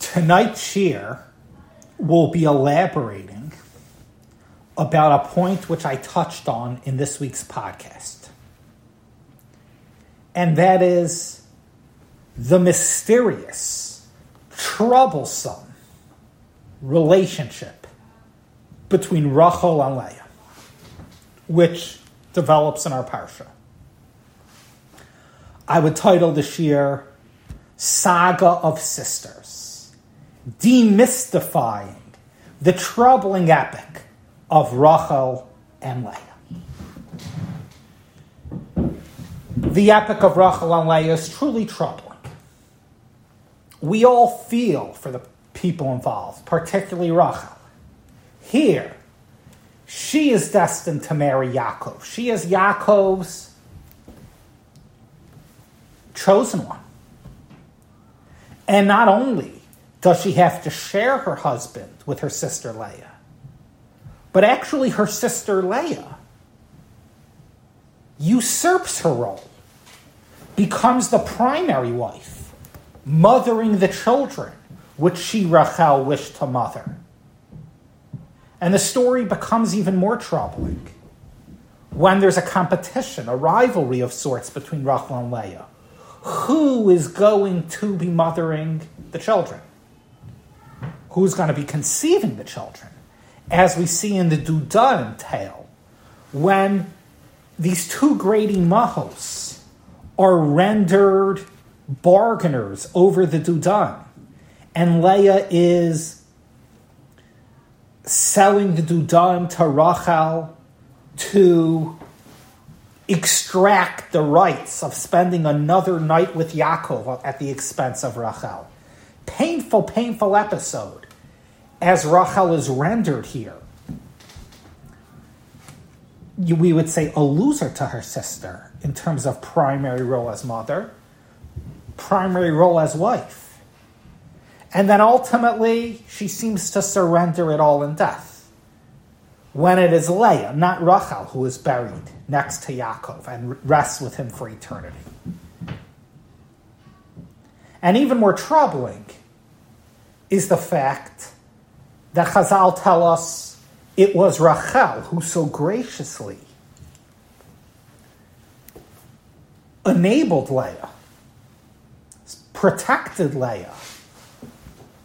Tonight's shiur will be elaborating about a point which I touched on in this week's podcast. And that is the mysterious, troublesome relationship between Rachel and Leah, which develops in our parsha. I would title the shiur Saga of Sisters, demystifying the troubling epic of Rachel and Leah. The epic of Rachel and Leah is truly troubling. We all feel for the people involved, particularly Rachel. Here, she is destined to marry Yaakov. She is Yaakov's chosen one. And not only does she have to share her husband with her sister Leah, but actually her sister Leah usurps her role, becomes the primary wife, mothering the children which she, Rachel, wished to mother. And the story becomes even more troubling when there's a competition, a rivalry of sorts between Rachel and Leah. Who is going to be mothering the children? Who's going to be conceiving the children? As we see in the Dudaim tale, when these two great imahos are rendered bargainers over the Dudaim, and Leah is selling the Dudaim to Rachel to extract the rights of spending another night with Yaakov at the expense of Rachel. Painful, painful episode as Rachel is rendered here. We would say a loser to her sister in terms of primary role as mother, primary role as wife. And then ultimately, she seems to surrender it all in death, when it is Leah, not Rachel, who is buried next to Yaakov and rests with him for eternity. And even more troubling is the fact that Chazal tell us it was Rachel who so graciously enabled Leah, protected Leah,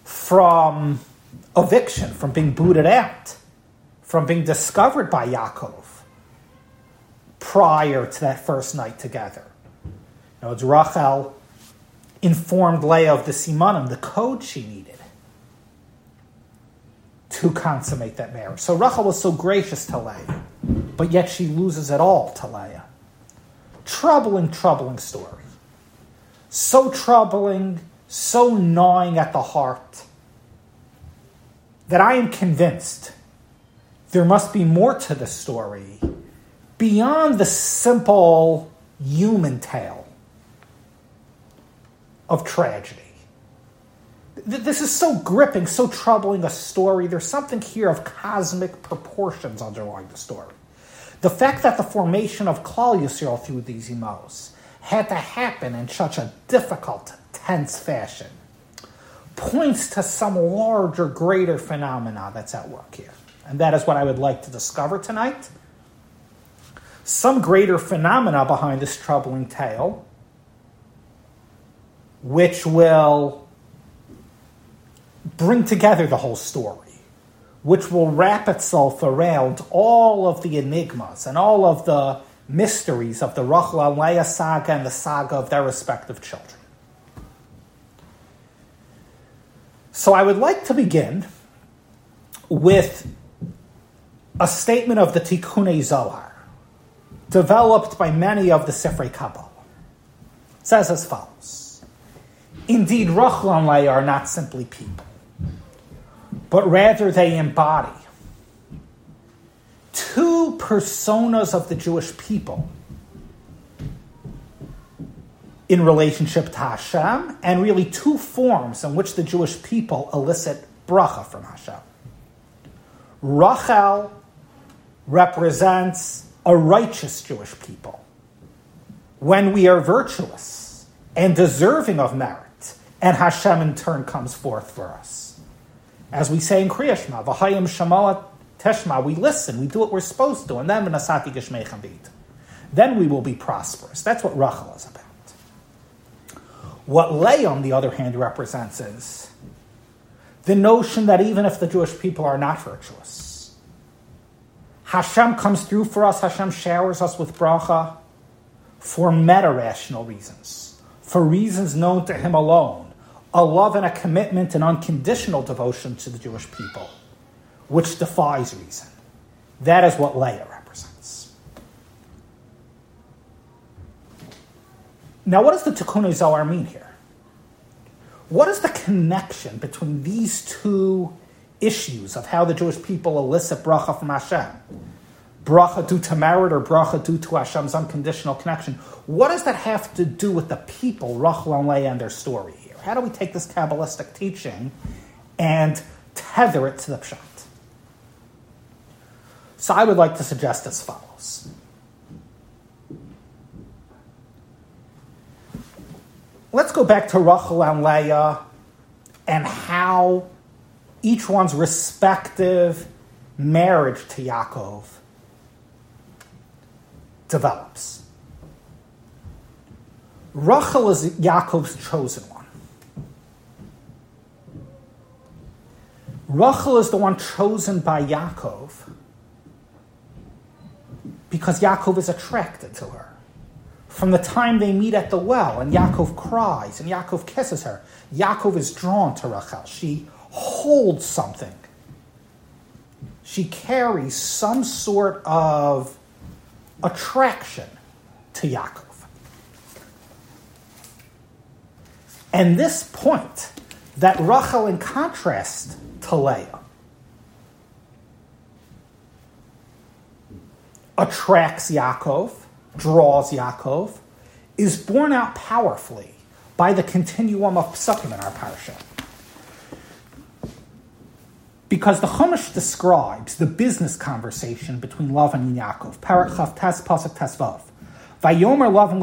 from eviction, from being booted out, from being discovered by Yaakov prior to that first night together. In other words, Rachel informed Leah of the simanim, the code she needed to consummate that marriage. So Rachel was so gracious to Leah, but yet she loses it all to Leah. Troubling, troubling story. So troubling, so gnawing at the heart, that I am convinced there must be more to the story beyond the simple human tale of tragedy. This is so gripping, so troubling a story. There's something here of cosmic proportions underlying the story. The fact that the formation of Klal Yisrael through these imahos had to happen in such a difficult, tense fashion points to some larger, greater phenomena that's at work here. And that is what I would like to discover tonight. Some greater phenomena behind this troubling tale, which will bring together the whole story, which will wrap itself around all of the enigmas and all of the mysteries of the Rachel and Leah saga and the saga of their respective children. So I would like to begin with a statement of the Tikkunei Zohar, developed by many of the Sifrei Kabbalah. It says as follows: indeed, Rachel and Leah are not simply people, but rather they embody two personas of the Jewish people in relationship to Hashem, and really two forms in which the Jewish people elicit bracha from Hashem. Rachel represents a righteous Jewish people. When we are virtuous and deserving of merit and Hashem in turn comes forth for us. As we say in Kriya Shema, V'hayim Shema Teshma, we listen, we do what we're supposed to, and then V'nasati Geshmeichem Beit. Then we will be prosperous. That's what Rachel is about. What Leah, on the other hand, represents is the notion that even if the Jewish people are not virtuous, Hashem comes through for us, Hashem showers us with bracha for meta-rational reasons, for reasons known to Him alone, a love and a commitment and unconditional devotion to the Jewish people, which defies reason. That is what Leah represents. Now, what does the Tikkunei Zohar mean here? What is the connection between these two issues of how the Jewish people elicit bracha from Hashem? Bracha due to merit or bracha due to Hashem's unconditional connection? What does that have to do with the people, Rachel and Leah, and their story here? How do we take this Kabbalistic teaching and tether it to the Pshat? So I would like to suggest as follows. Let's go back to Rachel and Leah and how each one's respective marriage to Yaakov develops. Rachel is Yaakov's chosen one. Rachel is the one chosen by Yaakov because Yaakov is attracted to her. From the time they meet at the well, and Yaakov cries, and Yaakov kisses her, Yaakov is drawn to Rachel. She holds something. She carries some sort of attraction to Yaakov. And this point, that Rachel in contrast to Leah, attracts Yaakov, draws Yaakov, is borne out powerfully by the continuum of Psukim in our parsha. Because the Chumash describes the business conversation between Lavan and Yaakov. Parak Chav Tes Pasuk Tes Vav. Vayomer Lavan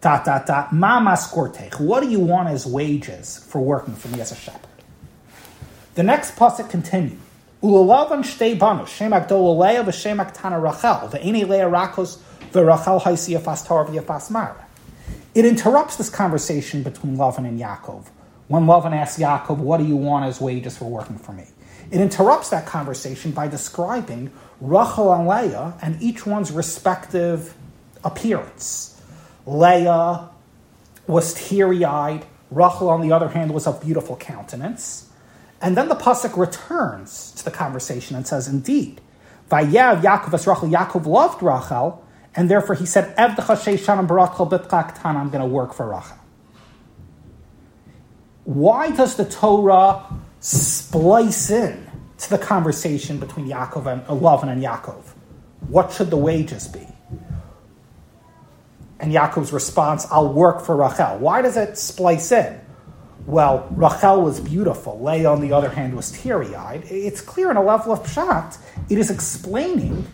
LeYaakov, ma maskortech. What do you want as wages for working for me as a shepherd? The next pasuk continues. Ulalavan shtei banos, shem agdol Leah v'shem aktana Rachel, v'eni Leah rakos v'Rachel haisi yafas tar v'yafas mara. It interrupts this conversation between Lavan and Yaakov. When Lavan asks Yaakov, what do you want as wages for working for me? It interrupts that conversation by describing Rachel and Leah and each one's respective appearance. Leah was teary-eyed. Rachel, on the other hand, was of beautiful countenance. And then the pasuk returns to the conversation and says, indeed, Vayev Yaakov es Rachel, Yaakov loved Rachel, and therefore he said, Evdecha sheishanam b'Rachel b'tka k'tana, I'm going to work for Rachel. Why does the Torah splice in to the conversation between Yaakov and Lavan and Yaakov? What should the wages be? And Yaakov's response, I'll work for Rachel. Why does it splice in? Well, Rachel was beautiful. Leah, on the other hand, was teary-eyed. It's clear in a level of pshat, it is explaining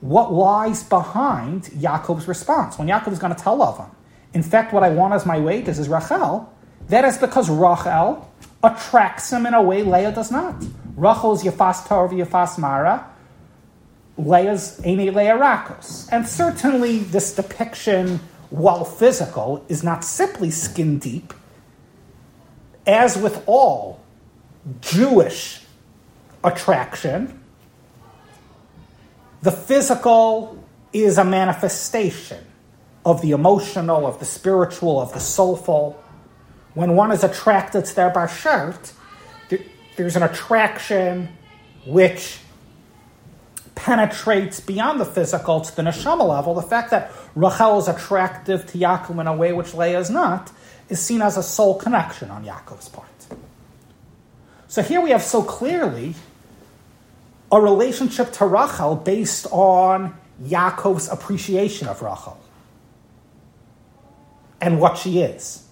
what lies behind Yaakov's response. When Yaakov is going to tell Lavan, in fact, what I want as my wages is Rachel, that is because Rachel attracts him in a way Leah does not. Rachel is Yafas Tov Yafas Mara, Leah's Eine Leah Rakos. And certainly this depiction, while physical, is not simply skin-deep. As with all Jewish attraction, the physical is a manifestation of the emotional, of the spiritual, of the soulful. When one is attracted to their bashert, there's an attraction which penetrates beyond the physical to the neshama level. The fact that Rachel is attractive to Yaakov in a way which Leah is not is seen as a soul connection on Yaakov's part. So here we have so clearly a relationship to Rachel based on Yaakov's appreciation of Rachel and what she is.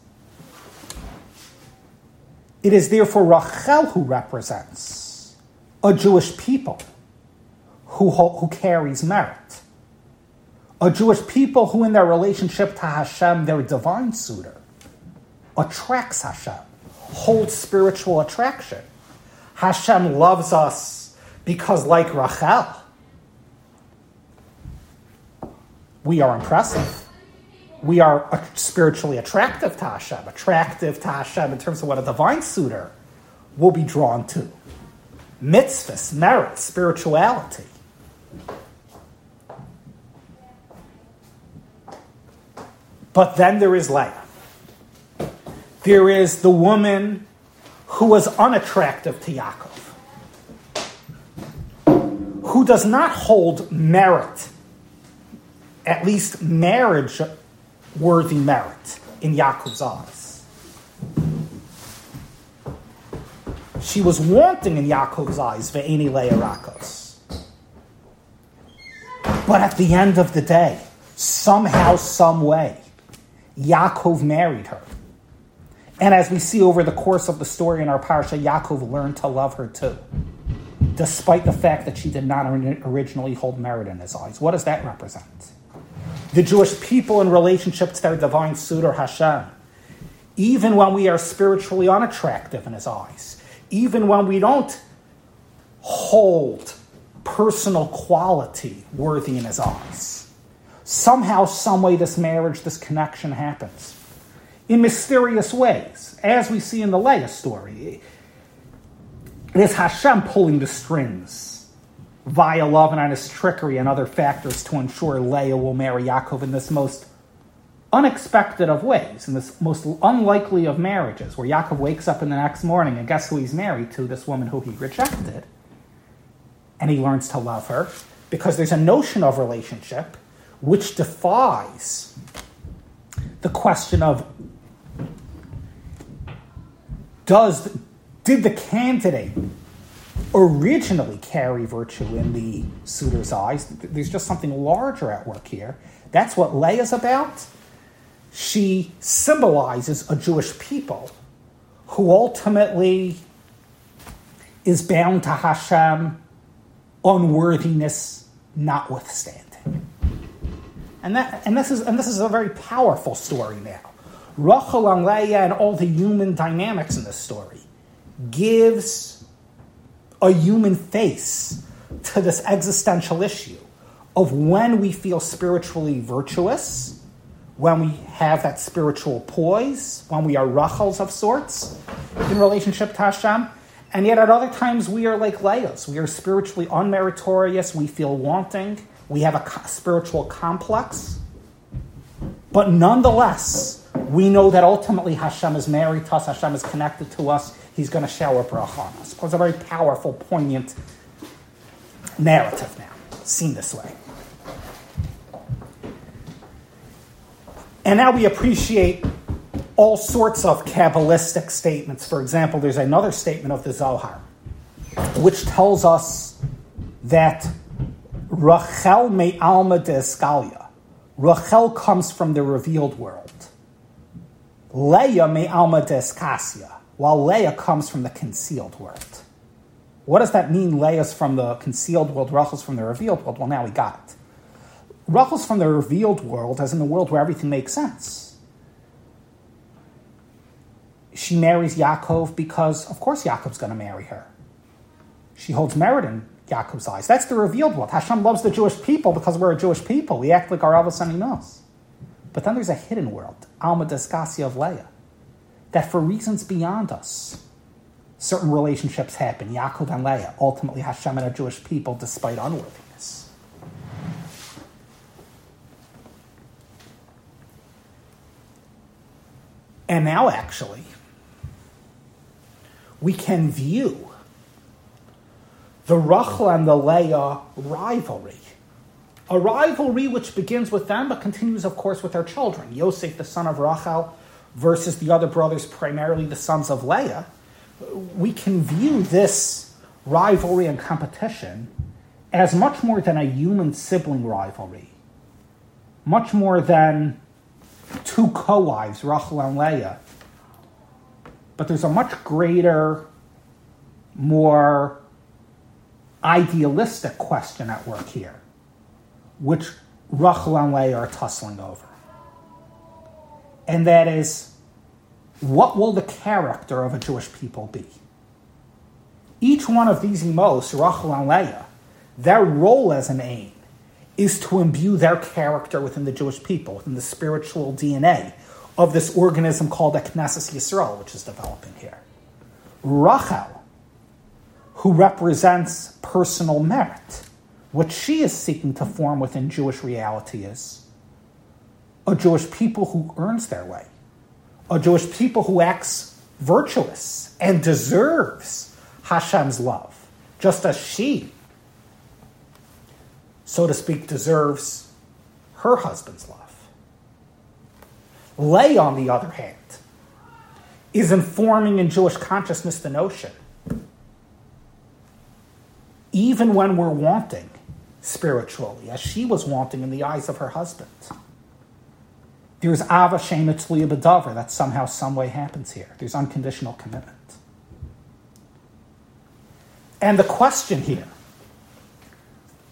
It is therefore Rachel who represents a Jewish people who carries merit, a Jewish people who in their relationship to Hashem, their divine suitor, attracts Hashem, holds spiritual attraction. Hashem loves us because, like Rachel, we are impressive. We are spiritually attractive to Hashem in terms of what a divine suitor will be drawn to. Mitzvahs, merit, spirituality. But then there is Leah. There is the woman who was unattractive to Yaakov, who does not hold merit, at least marriage-worthy merit, in Yaakov's eyes. She was wanting in Yaakov's eyes, ve'eni Leah rakos. But at the end of the day, somehow, some way, Yaakov married her. And as we see over the course of the story in our parsha, Yaakov learned to love her too, despite the fact that she did not originally hold merit in his eyes. What does that represent? The Jewish people in relationship to their divine suitor, Hashem, even when we are spiritually unattractive in his eyes, even when we don't hold personal quality worthy in his eyes, somehow, someway, this marriage, this connection happens. In mysterious ways, as we see in the Leah story, it is Hashem pulling the strings via love and honest trickery and other factors to ensure Leah will marry Yaakov in this most unexpected of ways, in this most unlikely of marriages, where Yaakov wakes up in the next morning and guess who he's married to? This woman who he rejected. And he learns to love her because there's a notion of relationship which defies the question of, did the candidate originally carry virtue in the suitor's eyes? There's just something larger at work here. That's what Leah's about. She symbolizes a Jewish people who ultimately is bound to Hashem, unworthiness notwithstanding. And this is a very powerful story now. Rachel and Leah and all the human dynamics in this story gives a human face to this existential issue of when we feel spiritually virtuous, when we have that spiritual poise, when we are Rachels of sorts in relationship to Hashem, and yet at other times we are like Leah's. We are spiritually unmeritorious, we feel wanting, we have a spiritual complex, but nonetheless, we know that ultimately Hashem is married to us, Hashem is connected to us, he's going to shower bracha on us. It's a very powerful, poignant narrative now, seen this way. And now we appreciate all sorts of Kabbalistic statements. For example, there's another statement of the Zohar, which tells us that Rachel me'alma de'eskalia. Rachel comes from the revealed world. Leah me'alma de'eskasia, while Leah comes from the concealed world. What does that mean? Leah's from the concealed world, Rachel's from the revealed world. Well, now we got it. Rachel's from the revealed world, as in the world where everything makes sense. She marries Yaakov because, of course, Yaakov's going to marry her. She holds merit in Yaakov's eyes. That's the revealed world. Hashem loves the Jewish people because we're a Jewish people. We act like our Avos Aminos. But then there's a hidden world, Alma Deskasia of Leah, that for reasons beyond us, certain relationships happen, Yaakov and Leah, ultimately Hashem and a Jewish people, despite unworthiness. And now, actually, we can view the Rachel and the Leah rivalry, a rivalry which begins with them, but continues, of course, with their children. Yosef, the son of Rachel, versus the other brothers, primarily the sons of Leah. We can view this rivalry and competition as much more than a human sibling rivalry, much more than two co-wives, Rachel and Leah. But there's a much greater, more idealistic question at work here, which Rachel and Leah are tussling over. And that is, what will the character of a Jewish people be? Each one of these emos, Rachel and Leah, their role as an aim is to imbue their character within the Jewish people, within the spiritual DNA of this organism called the Knesset Yisrael, which is developing here. Rachel, who represents personal merit, what she is seeking to form within Jewish reality is a Jewish people who earns their way, a Jewish people who acts virtuous and deserves Hashem's love, just as she, so to speak, deserves her husband's love. Leah, on the other hand, is informing in Jewish consciousness the notion, even when we're wanting spiritually, as she was wanting in the eyes of her husband, there's Ava Shema Tzliya B'Dover that somehow, some way happens here. There's unconditional commitment. And the question here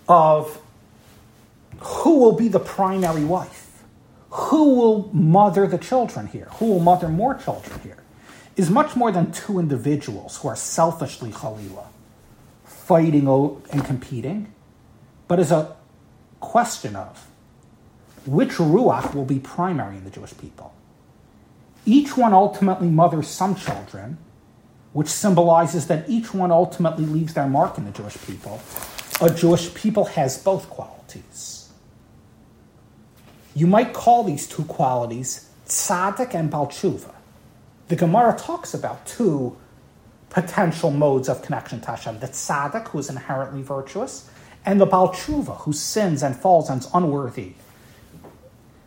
of who will be the primary wife, who will mother the children here, who will mother more children here, is much more than two individuals who are selfishly Chalila, fighting and competing, but is a question of which Ruach will be primary in the Jewish people. Each one ultimately mothers some children, which symbolizes that each one ultimately leaves their mark in the Jewish people. A Jewish people has both qualities. You might call these two qualities tzadik and ba'l teshuvah. The Gemara talks about two potential modes of connection to Hashem, the tzadik, who is inherently virtuous, and the ba'l teshuvah, who sins and falls and is unworthy.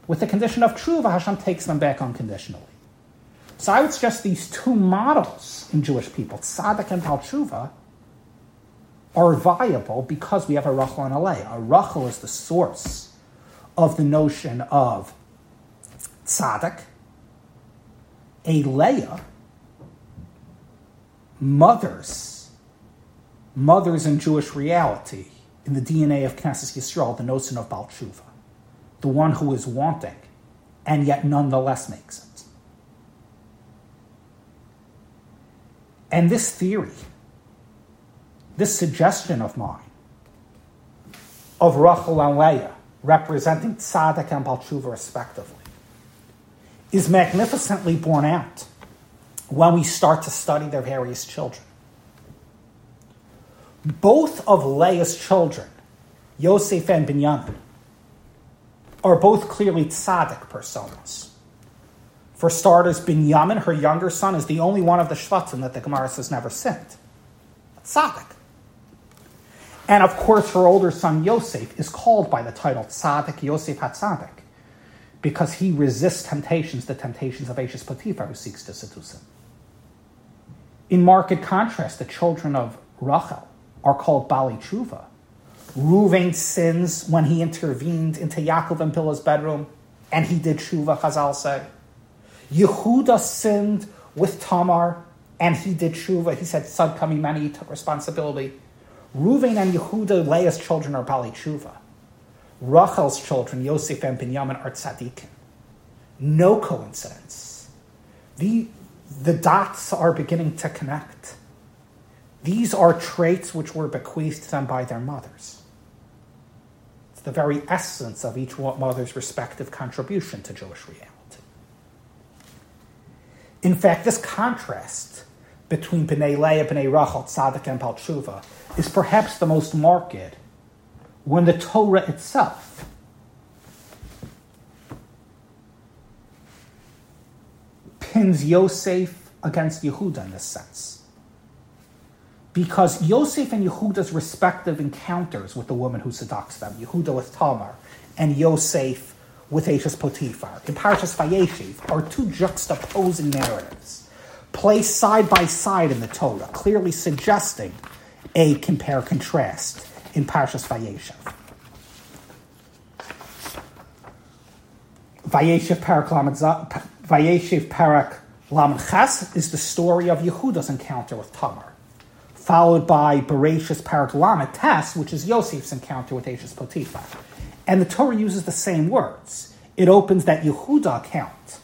With the condition of tshuva, Hashem takes them back unconditionally. So I would suggest these two models in Jewish people, tzadik and ba'l teshuvah, are viable because we have a Rachel and a Leah. A Rachel is the source of the notion of tzadik. A Leah mothers in Jewish reality, in the DNA of Knesset Yisrael, the notion of ba'l teshuvah, the one who is wanting, and yet nonetheless makes it. And this theory, this suggestion of mine, of Rachel and Leah representing Tzadik and ba'l teshuvah respectively, is magnificently borne out when we start to study their various children. Both of Leah's children, Yosef and Binyamin, are both clearly tzaddik personas. For starters, Binyamin, her younger son, is the only one of the shvatim that the Gemara says never sinned. Tzaddik. And of course, her older son, Yosef, is called by the title tzaddik, Yosef HaTzadik, because he resists temptations, the temptations of Eishes Potiphar, who seeks to seduce him. In marked contrast, the children of Rachel are called Bali Tshuva. Reuven sins when he intervened into Yaakov and Bilhah's bedroom, and he did tshuva, Chazal say. Yehuda sinned with Tamar, and he did tshuva. He said, Tzad Kami Mani, he took responsibility. Reuven and Yehuda, Leah's children, are Bali tshuva. Rachel's children, Yosef and Binyamin, are tzadikim. No coincidence. The dots are beginning to connect. These are traits which were bequeathed to them by their mothers. It's the very essence of each mother's respective contribution to Jewish reality. In fact, this contrast between B'nai Leah, B'nai Rachel, Tzadik, and Ba'l Teshuvah is perhaps the most marked when the Torah itself pins Yosef against Yehuda in this sense. Because Yosef and Yehuda's respective encounters with the woman who seducts them, Yehuda with Tamar and Yosef with Eishes Potiphar, in Parshas Vayeshev, are two juxtaposing narratives placed side by side in the Torah, clearly suggesting a compare-contrast in Parshas Vayeshev. Vayeshev Parak Lamed Ches is the story of Yehuda's encounter with Tamar, followed by Bereshis Parak Lamed Tes, which is Yosef's encounter with Eishes Potiphar. And the Torah uses the same words. It opens that Yehuda account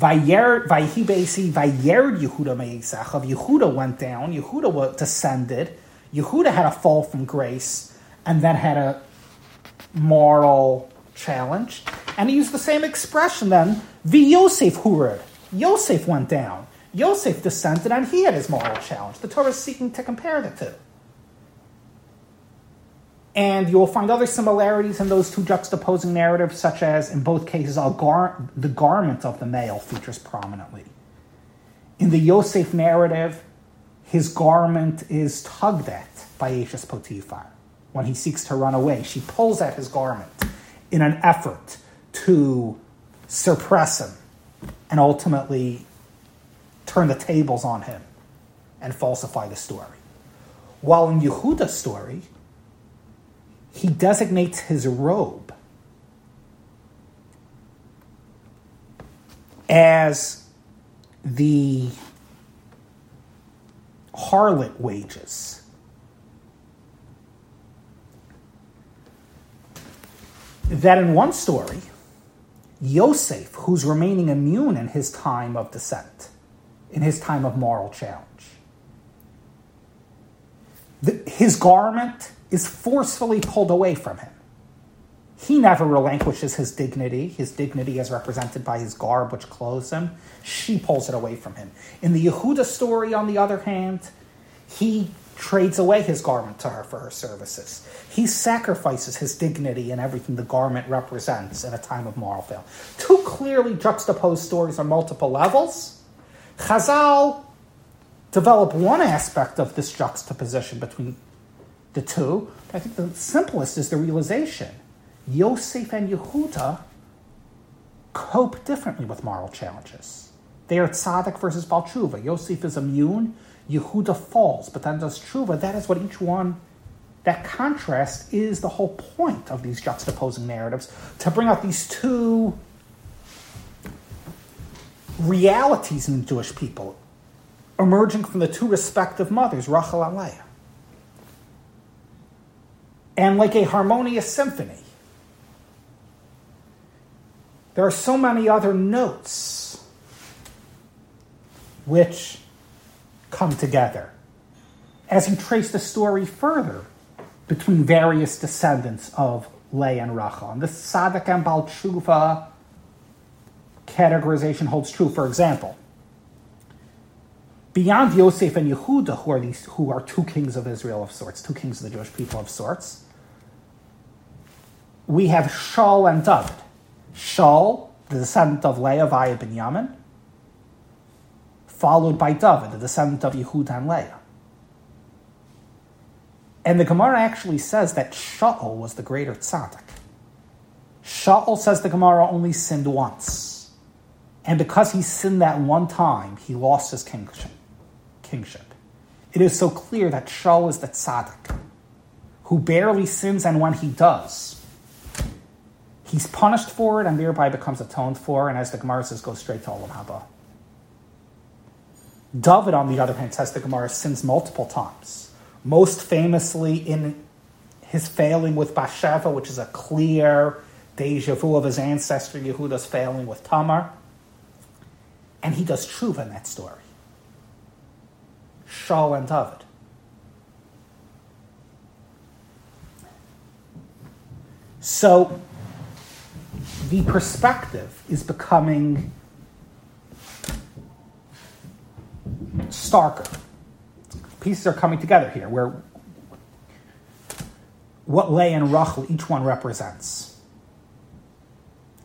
Vayered Yehuda me'esachav. Yehuda went down. Yehuda descended. Yehuda had a fall from grace and then had a moral challenge. And he used the same expression then. V'Yosef hured. Yosef went down. Yosef descended and he had his moral challenge. The Torah is seeking to compare the two. And you will find other similarities in those two juxtaposing narratives, such as, in both cases, the garment of the male features prominently. In the Yosef narrative, his garment is tugged at by Eishes Potiphar. When he seeks to run away, she pulls at his garment in an effort to suppress him and ultimately turn the tables on him and falsify the story. While in Yehuda's story, he designates his robe as the harlot wages. That in one story, Yosef, who's remaining immune in his time of descent, in his time of moral challenge, his garment is forcefully pulled away from him. He never relinquishes his dignity as represented by his garb, which clothes him. She pulls it away from him. In the Yehuda story, on the other hand, he trades away his garment to her for her services. He sacrifices his dignity and everything the garment represents in a time of moral fail. Two clearly juxtaposed stories on multiple levels. Chazal developed one aspect of this juxtaposition between the two. I think the simplest is the realization. Yosef and Yehuda cope differently with moral challenges. They are tzadik versus ba'l teshuvah. Yosef is immune, Yehuda falls, but then does teshuvah. That is what each one, that contrast is the whole point of these juxtaposing narratives, to bring out these two realities in the Jewish people, emerging from the two respective mothers, Rachel and Leah. And like a harmonious symphony, there are so many other notes which come together. As you trace the story further between various descendants of Leah and Rachel, and the tzadik and ba'l teshuvah categorization holds true. For example, beyond Yosef and Yehuda, who are two kings of Israel of sorts, two kings of the Jewish people of sorts, we have Shaul and David. Shaul, the descendant of Leah via Binyamin, followed by David, the descendant of Yehuda and Leah. And the Gemara actually says that Shaul was the greater tzaddik. Shaul, says the Gemara, only sinned once. And because he sinned that one time, he lost his kingship. It is so clear that Shaul is the tzaddik, who barely sins, and when he does, he's punished for it and thereby becomes atoned for, and as the Gemara says, goes straight to Olam Haba. David, on the other hand, says the Gemara, sins multiple times. Most famously in his failing with Bathsheba, which is a clear deja vu of his ancestor Yehuda's failing with Tamar. And he does tshuva in that story. Shaul and David. So the perspective is becoming starker. Pieces are coming together here, where what Leah and Rachel, each one represents,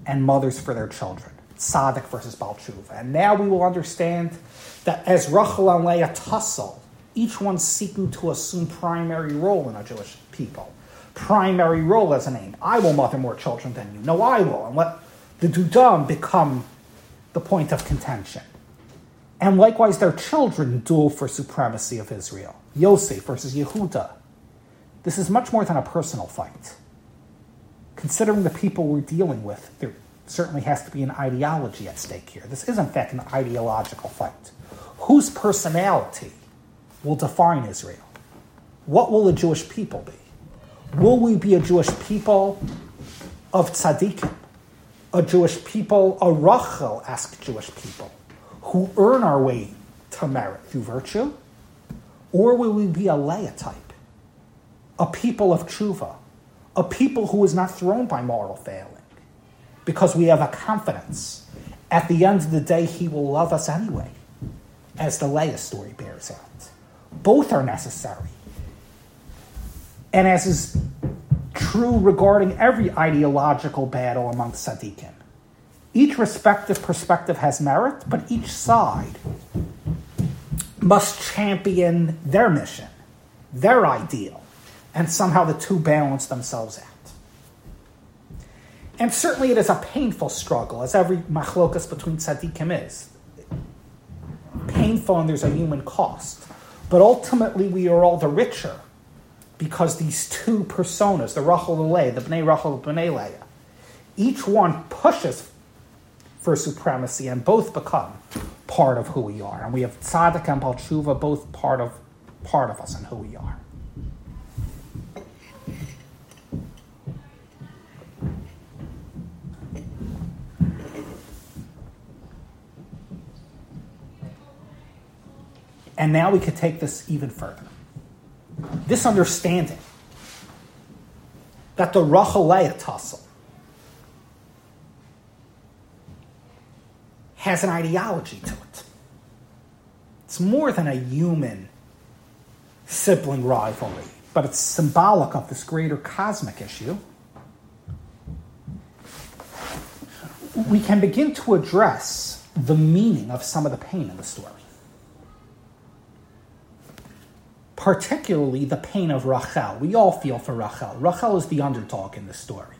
and mothers for their children. Tzadik versus ba'l teshuvah. And now we will understand that as Rachel and Leah tussle, each one seeking to assume primary role in a Jewish people. Primary role as an aim. I will mother more children than you. No, I will. And let the du'dam become the point of contention. And likewise, their children duel for supremacy of Israel. Yosef versus Yehuda. This is much more than a personal fight. Considering the people we're dealing with, there certainly has to be an ideology at stake here. This is, in fact, an ideological fight. Whose personality will define Israel? What will the Jewish people be? Will we be a Jewish people of tzaddikim, a Jewish people, a Rachel asked Jewish people, who earn our way to merit through virtue, or will we be a Leah type, a people of tshuva, a people who is not thrown by moral failing, because we have a confidence. At the end of the day, he will love us anyway, as the Leah story bears out. Both are necessary. And as is true regarding every ideological battle among tzaddikim, each respective perspective has merit, but each side must champion their mission, their ideal, and somehow the two balance themselves out. And certainly it is a painful struggle, as every machlokas between tzaddikim is. Painful, and there's a human cost. But ultimately we are all the richer because these two personas, the Rachel and Leah, the Bnei Rachel and Bnei Leah, each one pushes for supremacy, and both become part of who we are. And we have tzadik and ba'l teshuvah, both part of us and who we are. And now we could take this even further. This understanding that the Rachel Leah tussle has an ideology to it. It's more than a human sibling rivalry, but it's symbolic of this greater cosmic issue. We can begin to address the meaning of some of the pain in the story. Particularly the pain of Rachel. We all feel for Rachel. Rachel is the underdog in the story.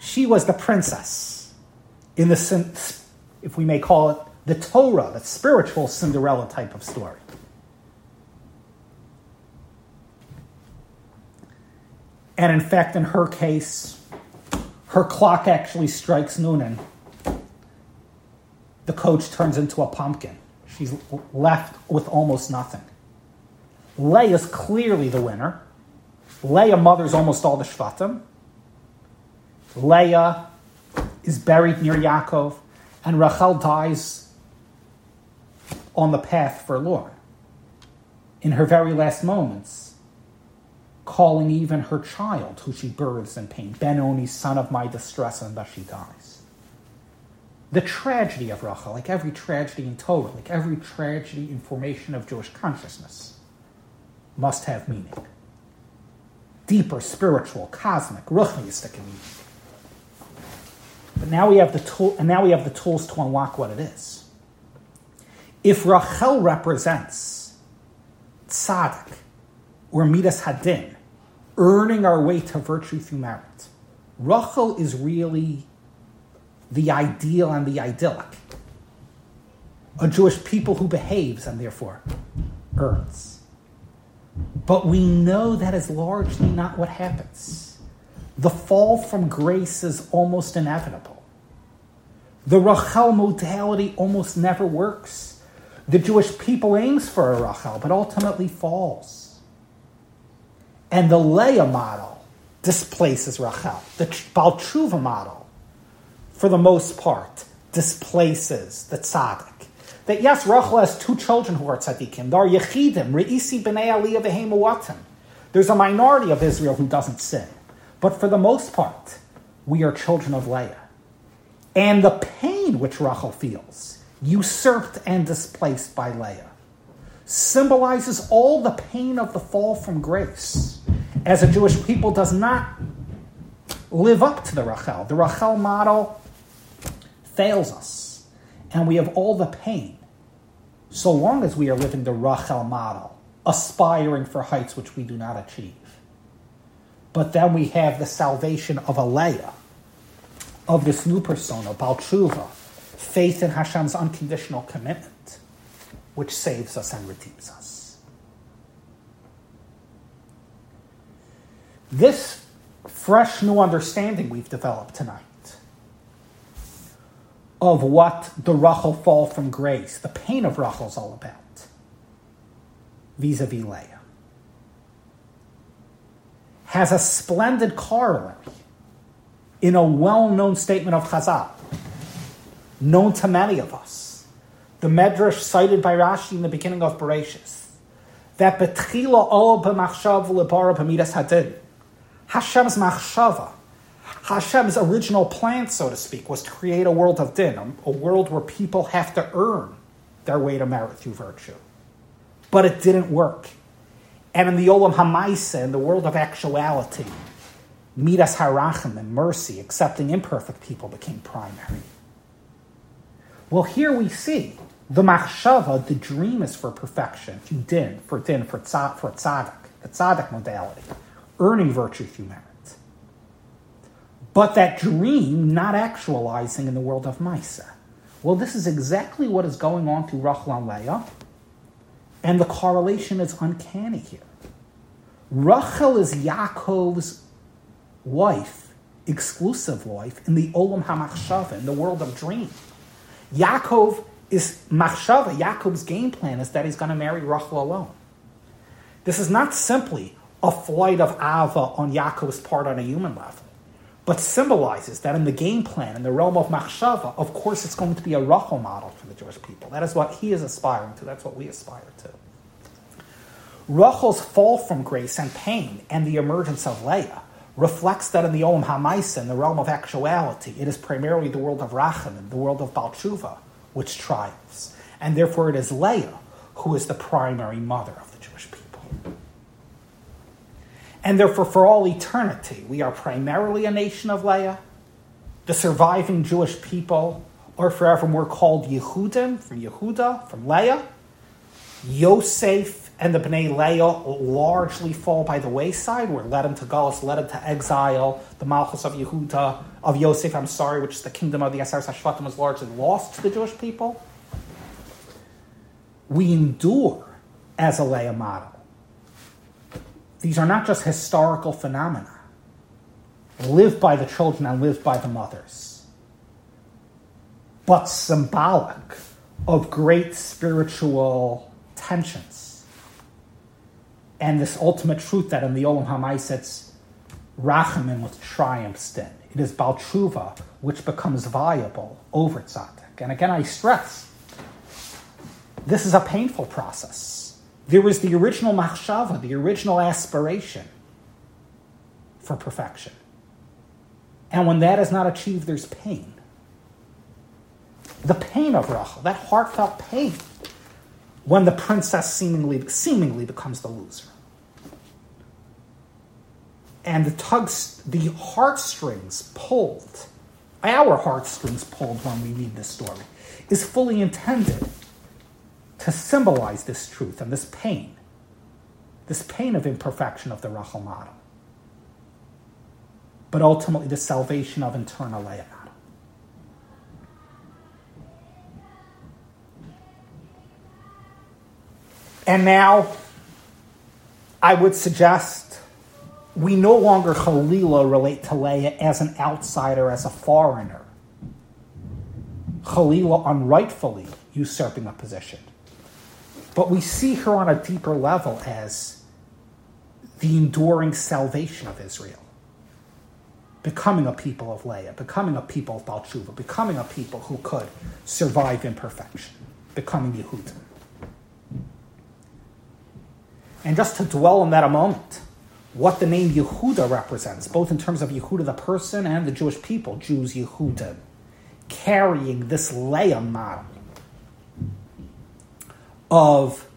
She was the princess in the sense, if we may call it, the Torah, the spiritual Cinderella type of story. And in fact, in her case, her clock actually strikes noon and the coach turns into a pumpkin. She's left with almost nothing. Leah is clearly the winner. Leah mothers almost all the Shvatim. Leah is buried near Yaakov. And Rachel dies on the path forlorn, in her very last moments, calling even her child, who she births in pain, Benoni, son of my distress, and thus she dies. The tragedy of Rachel, like every tragedy in Torah, like every tragedy in formation of Jewish consciousness, must have meaning. Deeper, spiritual, cosmic, ruchniistic meaning. But now we have the tool, and now we have the tools to unlock what it is. If Rachel represents tzadik or midas hadin, earning our way to virtue through merit, Rachel is really the ideal and the idyllic, a Jewish people who behaves and therefore earns. But we know that is largely not what happens. The fall from grace is almost inevitable. The Rachel modality almost never works. The Jewish people aims for a Rachel, but ultimately falls. And the Leah model displaces Rachel. The ba'l teshuvah model, for the most part, displaces the tzaddik. That yes, Rachel has two children who are tzaddikim. They are yechidim, re'isi b'nei aliyah v'hemuatim. There's a minority of Israel who doesn't sin. But for the most part, we are children of Leah. And the pain which Rachel feels, usurped and displaced by Leah, symbolizes all the pain of the fall from grace, as a Jewish people does not live up to the Rachel. The Rachel model fails us, and we have all the pain, so long as we are living the Rachel model, aspiring for heights which we do not achieve. But then we have the salvation of a Leah, of this new persona, ba'l teshuvah, faith in Hashem's unconditional commitment, which saves us and redeems us. This fresh new understanding we've developed tonight of what the Rachel fall from grace, the pain of Rachel is all about, vis-a-vis Leah, has a splendid corollary in a well-known statement of Chazal, known to many of us, the Medrash cited by Rashi in the beginning of Bereshis, that betchila ol b'machshav le'bara b'midas hadin, Hashem's machshava, Hashem's original plan, so to speak, was to create a world of din, a world where people have to earn their way to merit through virtue. But it didn't work. And in the Olam Hamaisa, in the world of actuality, Midas Harachim and mercy, accepting imperfect people, became primary. Well, here we see the machshava, the dream is for perfection, for tzadik, the tzadik modality, earning virtue through merit. But that dream not actualizing in the world of Maisa. Well, this is exactly what is going on through Rachel and Leah, and the correlation is uncanny here. Rachel is Yaakov's wife, exclusive wife, in the Olam HaMachshava, in the world of dream. Yaakov is Machshava, Yaakov's game plan is that he's going to marry Rachel alone. This is not simply a flight of Ava on Yaakov's part on a human level, but symbolizes that in the game plan, in the realm of Machshava, of course it's going to be a Rachel model for the Jewish people. That is what he is aspiring to. That's what we aspire to. Rachel's fall from grace and pain and the emergence of Leah reflects that in the Olam HaMaisa, in the realm of actuality, it is primarily the world of Rachamim, the world of ba'l teshuvah, which triumphs. And therefore it is Leah who is the primary mother of the Jewish people. And therefore, for all eternity, we are primarily a nation of Leah. The surviving Jewish people are forevermore called Yehudim, from Yehuda, from Leah. Yosef and the Bnei Leah largely fall by the wayside. We're led into Golus, led into exile. The Malchus of Yehuda, of Yosef, which is the kingdom of the Aseres HaShvatim, was largely lost to the Jewish people. We endure as a Leah model. These are not just historical phenomena, lived by the children and lived by the mothers, but symbolic of great spiritual tensions. And this ultimate truth that in the Olam HaMais it's Rachamim with triumphs din. It is ba'l teshuvah which becomes viable over tzadik. And again, I stress, this is a painful process. There was the original machshava, the original aspiration for perfection. And when that is not achieved, there's pain. The pain of Rachel, that heartfelt pain, when the princess seemingly becomes the loser. And the heartstrings pulled, our heartstrings pulled when we read this story, is fully intended to symbolize this truth and this pain of imperfection of the Rachel model, but ultimately the salvation of internal Leah model. And now, I would suggest we no longer Chalila relate to Leah as an outsider, as a foreigner. Chalila unrightfully usurping a position. But we see her on a deeper level as the enduring salvation of Israel, becoming a people of Leah, becoming a people of ba'l teshuvah, becoming a people who could survive imperfection, becoming Yehuda. And just to dwell on that a moment, what the name Yehuda represents, both in terms of Yehuda the person and the Jewish people, Jews Yehuda, carrying this Leah model of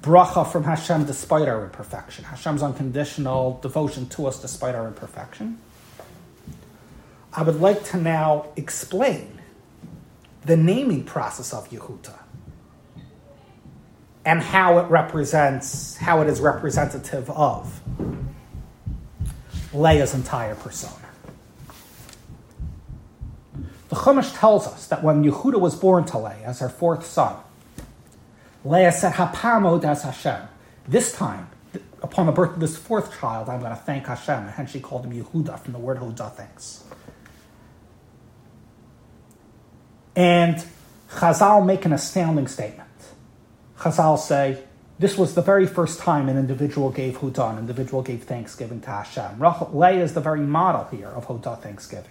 bracha from Hashem despite our imperfection, Hashem's unconditional devotion to us despite our imperfection. I would like to now explain the naming process of Yehuda and how it represents, how it is representative of Leah's entire persona. The Chumash tells us that when Yehuda was born to Leah as her fourth son, Leah said, "Hapam od as Hashem." This time, upon the birth of this fourth child, I'm going to thank Hashem. And hence she called him Yehuda from the word Hoda, thanks. And Chazal make an astounding statement. Chazal say, This was the very first time an individual gave Hodah, an individual gave thanksgiving to Hashem. Leah is the very model here of Hodah thanksgiving.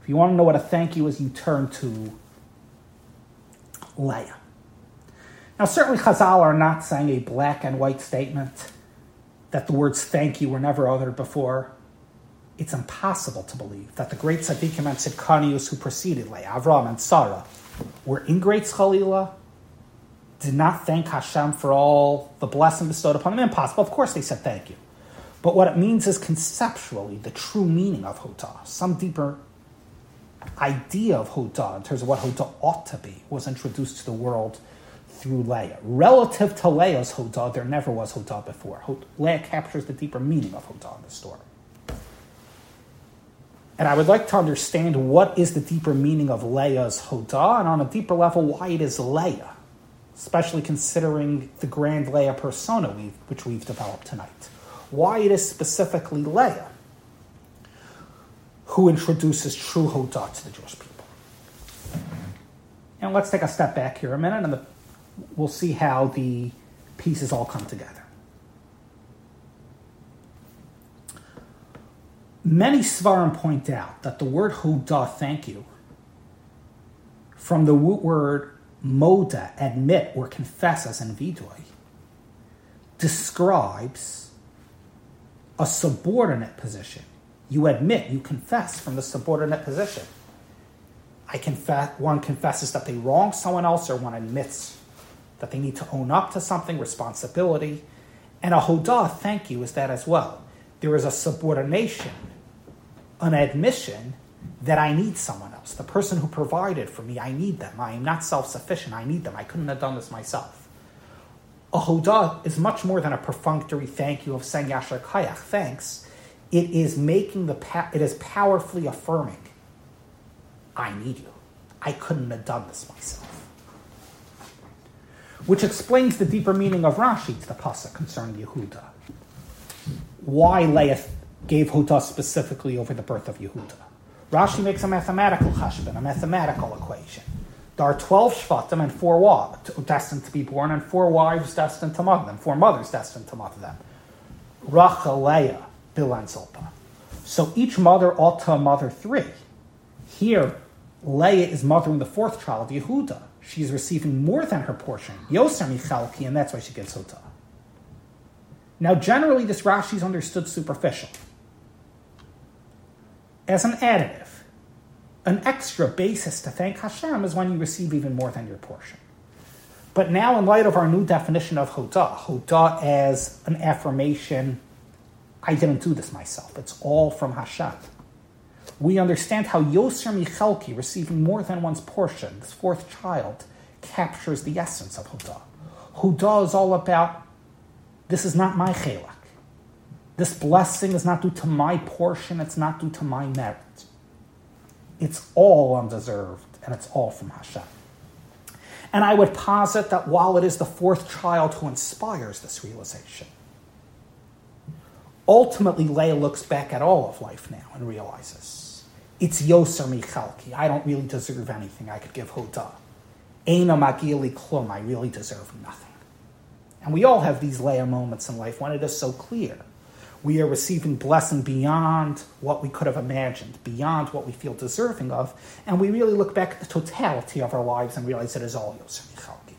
If you want to know what a thank you is, you turn to Leah. Now, certainly Chazal are not saying a black and white statement that the words thank you were never uttered before. It's impossible to believe that the great tzaddikim and tzidkanius who preceded Leah, Avram and Sarah, were ingrates, Chalila, did not thank Hashem for all the blessing bestowed upon them. Impossible. Of course they said thank you. But what it means is conceptually the true meaning of Hodah. Some deeper idea of Hodah in terms of what Hodah ought to be was introduced to the world through Leah. Relative to Leah's Hodah, there never was Hodah before. Leah captures the deeper meaning of Hodah in this story. And I would like to understand what is the deeper meaning of Leah's Hodah, and on a deeper level, why it is Leah, especially considering the grand Leah persona which we've developed tonight. Why it is specifically Leah who introduces true Hodah to the Jewish people. And let's take a step back here a minute, and we'll see how the pieces all come together. Many Svarim point out that the word Hodah, thank you, from the root word moda, admit or confess as in vidui, describes a subordinate position. You admit, you confess from the subordinate position. One confesses that they wrong someone else, or one admits that they need to own up to something, responsibility. And a Hodah, thank you, is that as well. There is a subordination, an admission that I need someone else. The person who provided for me, I need them. I am not self-sufficient. I need them. I couldn't have done this myself. A Hodah is much more than a perfunctory thank you of saying Yasher Kayach, thanks. It is powerfully affirming, I need you. I couldn't have done this myself. Which explains the deeper meaning of Rashi to the pasuk concerning Yehuda. Why Leah gave Hodah specifically over the birth of Yehuda. Rashi makes a mathematical cheshbon, a mathematical equation. There are 12 shvatim and 4 wives destined to be born, and 4 wives destined to mother them, 4 mothers destined to mother them. Rachel, Leah, Bilhan, Zilpah. So each mother ought to mother 3. Here, Leah is mothering the 4th child, Yehuda. She is receiving more than her portion, Yosef Michalki, and that's why she gives Hodah. Now, generally, this Rashi is understood superficial, as an additive. An extra basis to thank Hashem is when you receive even more than your portion. But now, in light of our new definition of Hodah, Hodah as an affirmation, I didn't do this myself. It's all from Hashem. We understand how Yoser Michelki, receiving more than one's portion, this 4th child, captures the essence of Hodah. Hodah is all about, this is not my chelak. This blessing is not due to my portion. It's not due to my merit. It's all undeserved, and it's all from Hashem. And I would posit that while it is the 4th child who inspires this realization, ultimately Leah looks back at all of life now and realizes, it's Yoser Michalki. I don't really deserve anything. I could give Hodah. Eina Magili Klum. I really deserve nothing. And we all have these Leah moments in life when it is so clear. We are receiving blessing beyond what we could have imagined, beyond what we feel deserving of, and we really look back at the totality of our lives and realize it is all Yosef Michalki.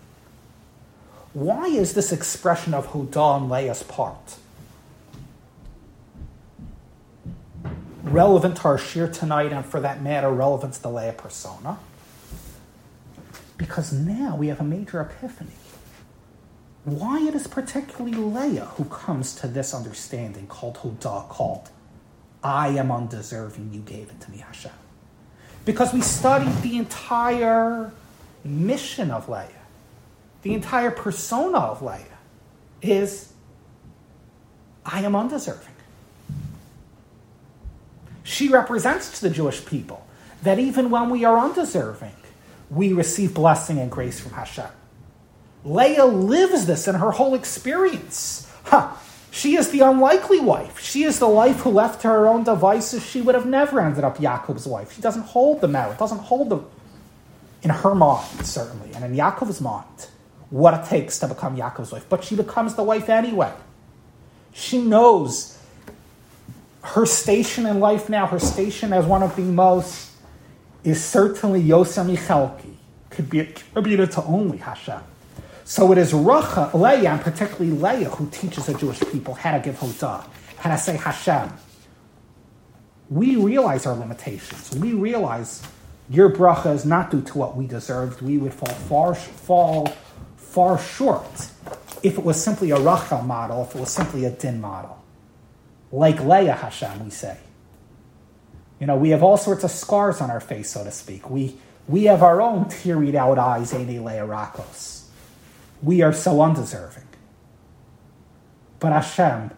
Why is this expression of Hodah on Leah's part relevant to our shiur tonight, and for that matter, relevant to the Leah persona? Because now we have a major epiphany. Why it is particularly Leah who comes to this understanding called Hodah, called I am undeserving, you gave it to me, Hashem. Because we studied the entire mission of Leah, the entire persona of Leah is I am undeserving. She represents to the Jewish people that even when we are undeserving, we receive blessing and grace from Hashem. Leah lives this in her whole experience. She is the unlikely wife. She is the wife who left to her own devices. She would have never ended up Yaakov's wife. She doesn't hold the merit, doesn't hold the... In her mind, certainly, and in Yaakov's mind, what it takes to become Yaakov's wife. But she becomes the wife anyway. She knows her station in life now, her station as one of the most, is certainly Yosem Yichelki, could be attributed to only Hashem. So it is Racha, Leah, and particularly Leah, who teaches the Jewish people how to give Hodah, how to say Hashem. We realize our limitations. We realize your bracha is not due to what we deserved. We would fall far short if it was simply a Rachel model, if it was simply a Din model. Like Leah Hashem, we say. You know, we have all sorts of scars on our face, so to speak. We have our own teary out eyes, Ene Leah Rakos. We are so undeserving. But Hashem,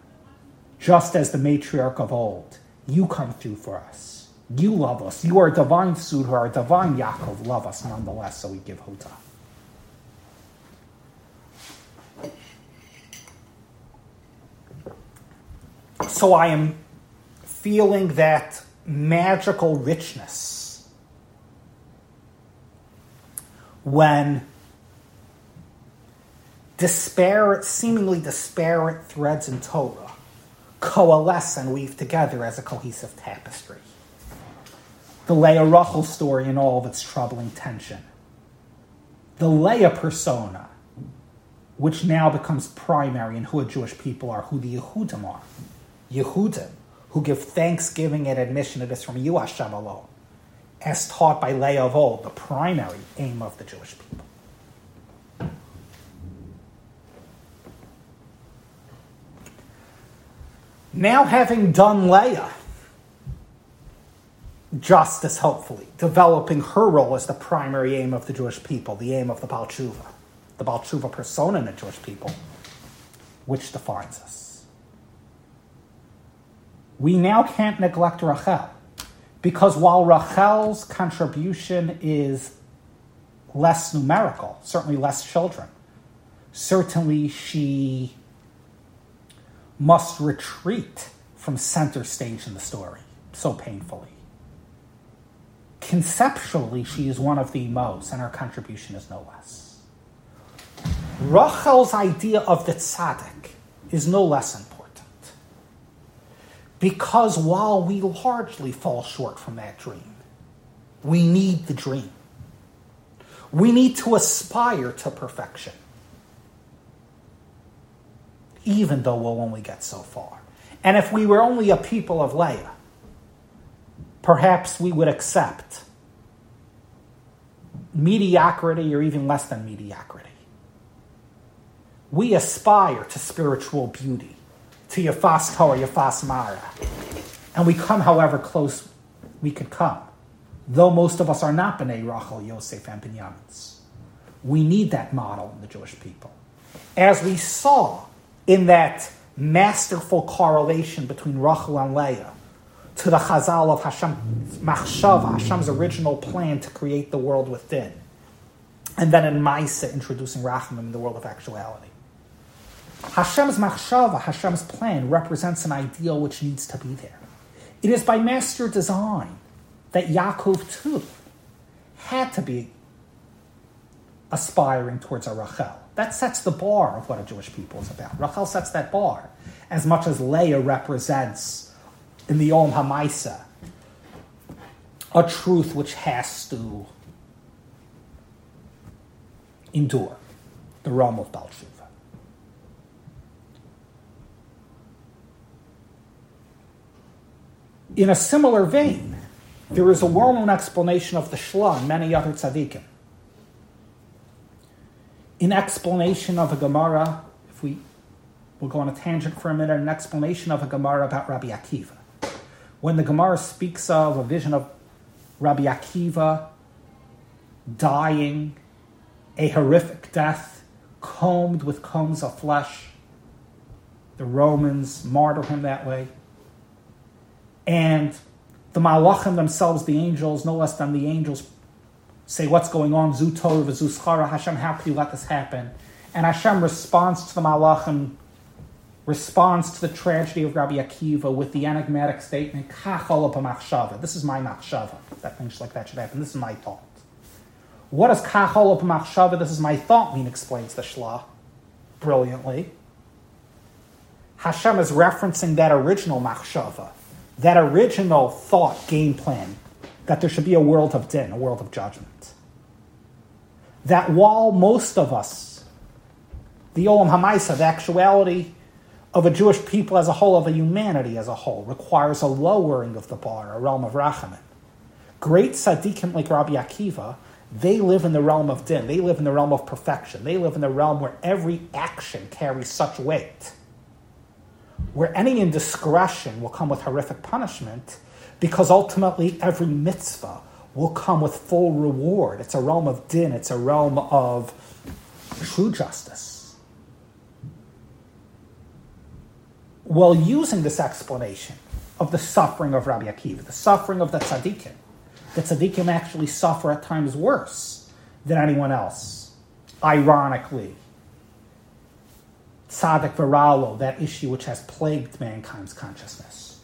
just as the matriarch of old, you come through for us. You love us. You are a divine suitor, our divine Yaakov. Love us nonetheless, so we give Hodah. So I am feeling that magical richness when disparate, seemingly disparate threads in Torah coalesce and weave together as a cohesive tapestry. The Leah Rachel story in all of its troubling tension. The Leah persona, which now becomes primary in who a Jewish people are, who the Yehudim are. Yehudim, who give thanksgiving and admission that it is from you, Hashem alone, as taught by Leah of old, the primary aim of the Jewish people. Now, having done Leah justice, hopefully, developing her role as the primary aim of the Jewish people, the aim of the ba'l teshuvah persona in the Jewish people, which defines us. We now can't neglect Rachel, because while Rachel's contribution is less numerical, certainly less children, certainly she must retreat from center stage in the story so painfully. Conceptually, she is one of the most, and her contribution is no less. Rachel's idea of the tzadik is no less important, because while we largely fall short from that dream, we need the dream. We need to aspire to perfection, even though we'll only get so far. And if we were only a people of Leah, perhaps we would accept mediocrity or even less than mediocrity. We aspire to spiritual beauty, to Yafas Torah, Yafas Mara. And we come however close we could come, though most of us are not B'nai Rachel, Yosef, and Binyamins. We need that model in the Jewish people. As we saw in that masterful correlation between Rachel and Leah to the Chazal of Hashem's Machshava, Hashem's original plan to create the world with Din, and then in Maisa, introducing Rachamim in the world of actuality. Hashem's Machshava, Hashem's plan, represents an ideal which needs to be there. It is by master design that Yaakov, too, had to be aspiring towards a Rachel. That sets the bar of what a Jewish people is about. Rachel sets that bar, as much as Leah represents, in the Olam Hamaisa, a truth which has to endure the realm of ba'l teshuvah. In a similar vein, there is a well-known explanation of the Shla and many other tzaddikim. An explanation of a Gemara, if we'll go on a tangent for a minute, an explanation of a Gemara about Rabbi Akiva. When the Gemara speaks of a vision of Rabbi Akiva dying a horrific death, combed with combs of flesh, the Romans martyr him that way, and the Malachim themselves, the angels, no less than the angels, say, what's going on? Zu Torah v'zu Schara. Hashem, how could you let this happen? And Hashem responds to the Malachim, responds to the tragedy of Rabbi Akiva with the enigmatic statement, Kach olah b'machshava. This is my machshava. That things like that should happen. This is my thought. What does kachol up'machshava, this is my thought, mean, explains the Shla brilliantly. Hashem is referencing that original machshava, that original thought, game plan, that there should be a world of din, a world of judgment. That while most of us, the Olam Hamaisa, the actuality of a Jewish people as a whole, of a humanity as a whole, requires a lowering of the bar, a realm of Rachaman. Great tzaddikim like Rabbi Akiva, they live in the realm of din. They live in the realm of perfection. They live in the realm where every action carries such weight, where any indiscretion will come with horrific punishment, because ultimately every mitzvah will come with full reward. It's a realm of din. It's a realm of true justice. Well, using this explanation of the suffering of Rabbi Akiva, the suffering of the tzaddikim actually suffer at times worse than anyone else. Ironically, tzadik viralo, that issue which has plagued mankind's consciousness.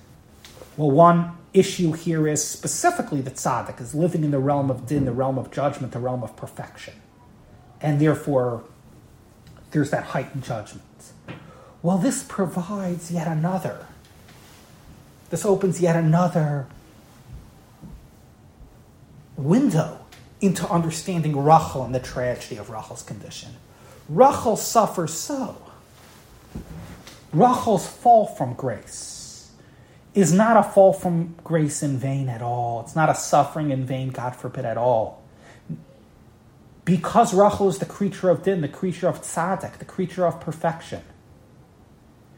Well, one issue here is specifically the tzadik is living in the realm of din, the realm of judgment, the realm of perfection. And therefore, there's that heightened judgment. Well, this provides yet another. This opens yet another window into understanding Rachel and the tragedy of Rachel's condition. Rachel suffers so. Rachel's fall from grace is not a fall from grace in vain at all. It's not a suffering in vain, God forbid, at all. Because Rachel is the creature of din, the creature of tzaddik, the creature of perfection.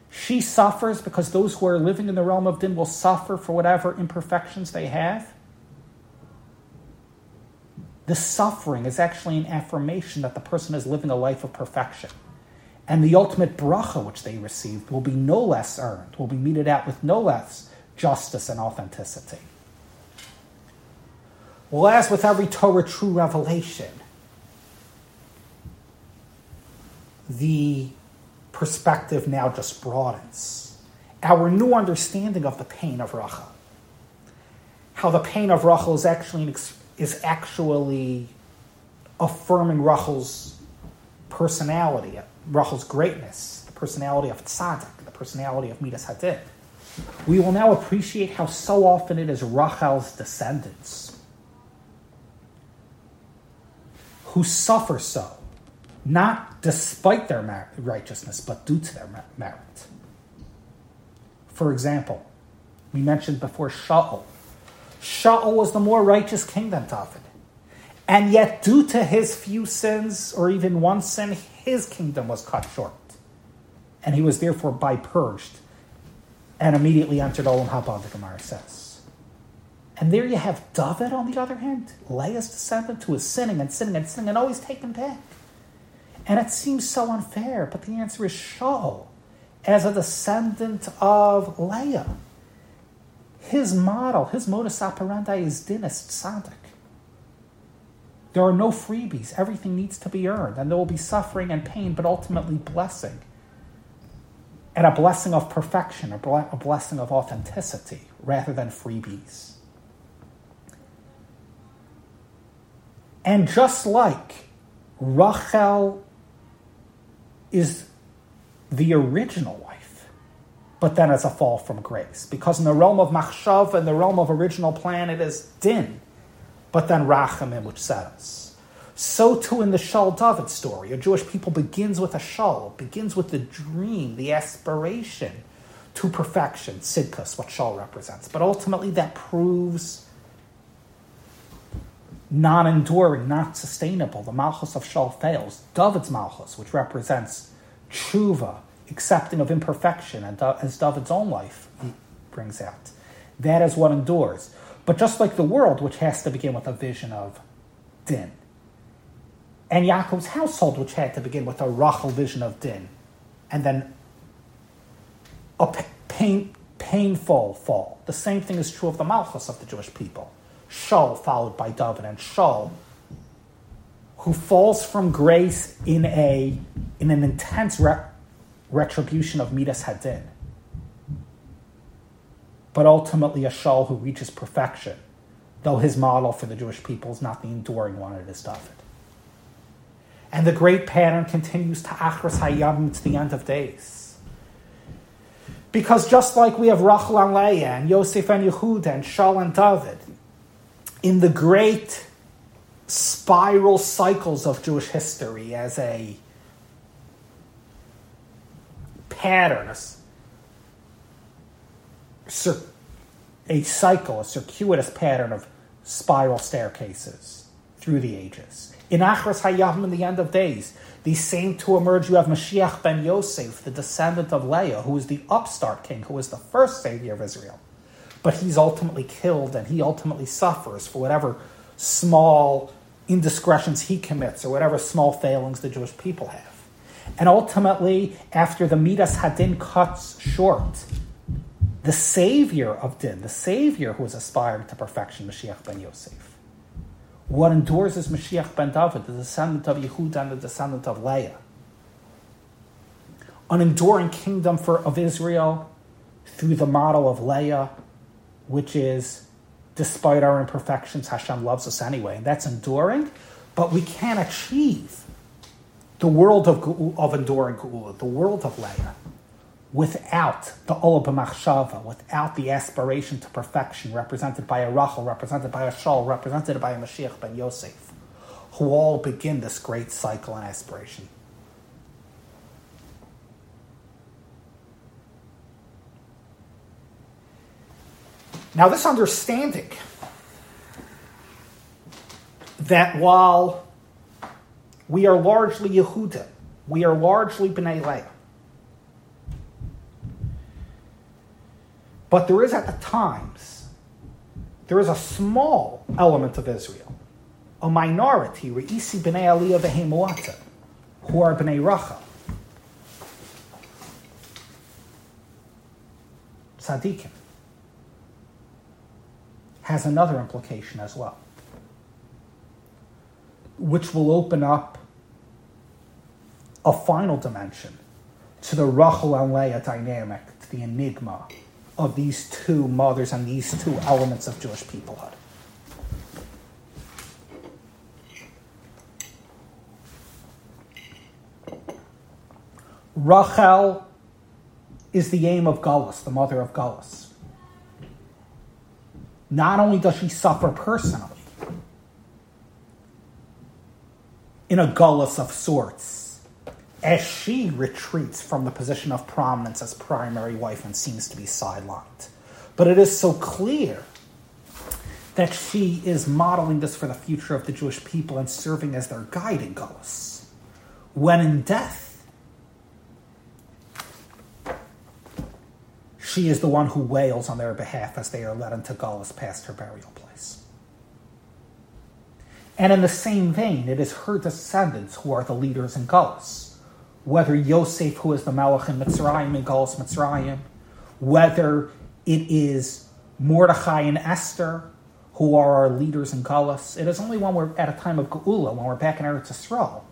She suffers because those who are living in the realm of din will suffer for whatever imperfections they have. The suffering is actually an affirmation that the person is living a life of perfection. And the ultimate bracha which they received will be no less earned, will be meted out with no less justice and authenticity. Well, as with every Torah true revelation, the perspective now just broadens. Our new understanding of the pain of Rachel, how the pain of Rachel is actually an experience, is actually affirming Rachel's personality, Rachel's greatness, the personality of tzaddik, the personality of Midas Hadin. We will now appreciate how so often it is Rachel's descendants who suffer so, not despite their righteousness, but due to their merit. For example, we mentioned before Shaul. Shaul was the more righteous king than David. And yet, due to his few sins, or even one sin, his kingdom was cut short. And he was therefore bi-purged and immediately entered Olam Haba, the Gemara says. And there you have David, on the other hand, Leah's descendant, who is sinning and sinning and sinning and always taken back. And it seems so unfair, but the answer is Shaul, as a descendant of Leah. His model, his modus operandi is dinist tzaddik. There are no freebies. Everything needs to be earned. And there will be suffering and pain, but ultimately blessing. And a blessing of perfection, a blessing of authenticity, rather than freebies. And just like Rachel is the original one, but then it's a fall from grace. Because in the realm of machshav, and the realm of original plan, it is din, but then rachamim, which settles. So too in the Shaul David story, a Jewish people begins with a Shaul, begins with the dream, the aspiration to perfection, sidkus, what Shaul represents. But ultimately that proves non-enduring, not sustainable. The malchus of Shaul fails. David's malchus, which represents tshuva, accepting of imperfection, and as David's own life brings out. That is what endures. But just like the world, which has to begin with a vision of din, and Yaakov's household, which had to begin with a Rachel vision of din, and then a painful fall. The same thing is true of the Malchus of the Jewish people. Shaul followed by David, and Shaul, who falls from grace in an intense retribution of Midas Hadin, but ultimately a Shaul who reaches perfection, though his model for the Jewish people is not the enduring one, it is David. And the great pattern continues to Achras Hayamim, to the end of days. Because just like we have Rachel and Leah, and Yosef and Yehuda, and Shaul and David, in the great spiral cycles of Jewish history as a pattern, a cycle, a circuitous pattern of spiral staircases through the ages. In Achras Hayam, in the end of days, these same two emerge. You have Mashiach Ben Yosef, the descendant of Leah, who is the upstart king, who is the first savior of Israel. But he's ultimately killed, and he ultimately suffers for whatever small indiscretions he commits or whatever small failings the Jewish people have. And ultimately, after the Midas Hadin cuts short, the savior of Din, the savior who is aspiring to perfection, Mashiach Ben Yosef. What endures is Mashiach Ben David, the descendant of Yehuda and the descendant of Leah. An enduring kingdom of Israel through the model of Leah, which is, despite our imperfections, Hashem loves us anyway. And that's enduring, but we can't achieve the world of enduring Geulah, the world of Leah, without the Olah B'machshava, without the aspiration to perfection represented by a Rachel, represented by a Shaul, represented by a Mashiach Ben Yosef, who all begin this great cycle and aspiration. Now, this understanding that while we are largely Yehuda, we are largely B'nai Leah, but there is at times, there is a small element of Israel, a minority, Re'isi B'nai Aliyah V'Heimulata, who are B'nai Rachel, tzadikim, has another implication as well, which will open up a final dimension to the Rachel and Leah dynamic, to the enigma of these two mothers and these two elements of Jewish peoplehood. Rachel is the aim of Golus, the mother of Golus. Not only does she suffer personally, in a Golus of sorts, as she retreats from the position of prominence as primary wife and seems to be sidelined. But it is so clear that she is modeling this for the future of the Jewish people and serving as their guide in Golus. When in death, she is the one who wails on their behalf as they are led into Golus past her burial place. And in the same vein, it is her descendants who are the leaders in Golus. Whether Yosef, who is the Malach in Golus Mitzrayim, whether it is Mordechai and Esther, who are our leaders in Golus, it is only when we're at a time of Geulah, when we're back in Eretz Yisrael,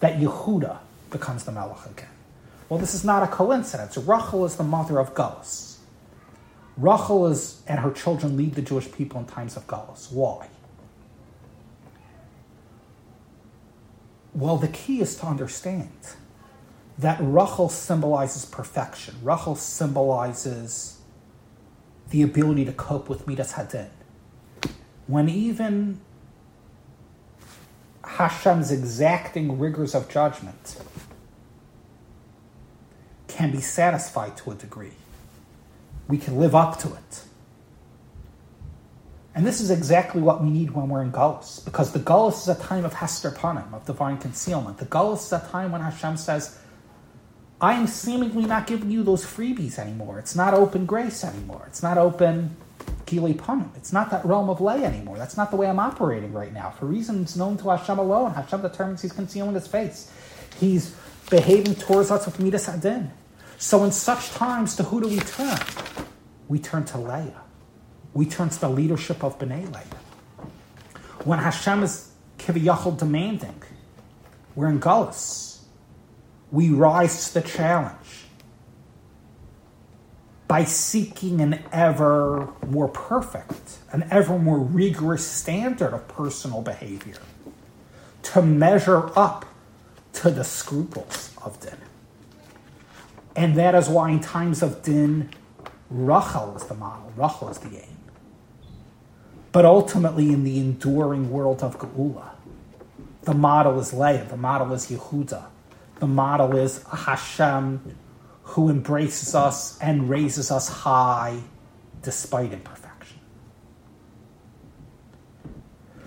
that Yehuda becomes the Malach again. Well, this is not a coincidence. Rachel is the mother of Golus. Rachel is, and her children lead the Jewish people in times of Golus. Why? Well, the key is to understand that Rachel symbolizes perfection. Rachel symbolizes the ability to cope with Midas Hadin. When even Hashem's exacting rigors of judgment can be satisfied to a degree, we can live up to it. And this is exactly what we need when we're in Golus, because the Golus is a time of Hester Panim, of divine concealment. The Golus is a time when Hashem says, I am seemingly not giving you those freebies anymore. It's not open grace anymore. It's not open Gili Panim. It's not that realm of lay anymore. That's not the way I'm operating right now. For reasons known to Hashem alone, Hashem determines he's concealing his face. He's behaving towards us with Midas Hadin. So in such times, to who do we turn? We turn to Leah. We turn to the leadership of B'nai Leah. When Hashem is Kiviyachal demanding, we're in Golus. We rise to the challenge by seeking an ever more perfect, an ever more rigorous standard of personal behavior to measure up to the scruples of din. And that is why in times of din, Rachel is the model, Rachel is the aim. But ultimately in the enduring world of Geulah, the model is Leah, the model is Yehuda, the model is Hashem, who embraces us and raises us high despite imperfection.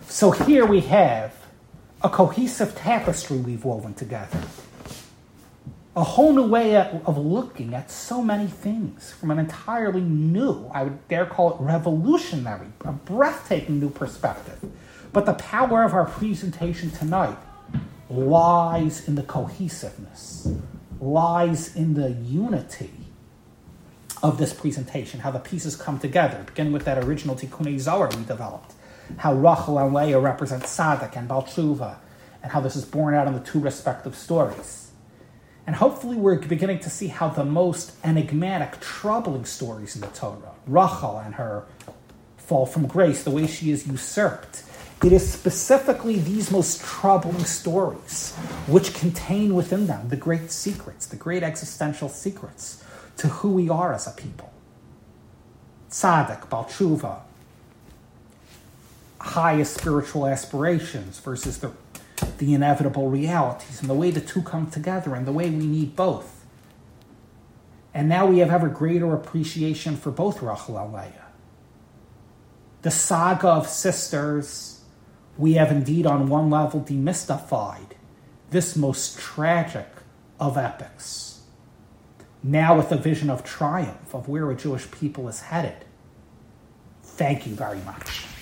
So here we have a cohesive tapestry we've woven together. A whole new way of looking at so many things from an entirely new, I would dare call it revolutionary, a breathtaking new perspective. But the power of our presentation tonight lies in the cohesiveness, lies in the unity of this presentation, how the pieces come together, beginning with that original Tikkunei Zohar we developed, how Rachel and Leah represent tzadik and ba'l teshuvah, and how this is borne out in the two respective stories. And hopefully we're beginning to see how the most enigmatic, troubling stories in the Torah, Rachel and her fall from grace, the way she is usurped, it is specifically these most troubling stories which contain within them the great secrets, the great existential secrets to who we are as a people. Tzadik, ba'l teshuvah, highest spiritual aspirations versus the inevitable realities, and the way the two come together and the way we need both. And now we have ever greater appreciation for both Rachel and Leah. The saga of sisters, we have indeed on one level demystified this most tragic of epics. Now with the vision of triumph of where a Jewish people is headed. Thank you very much.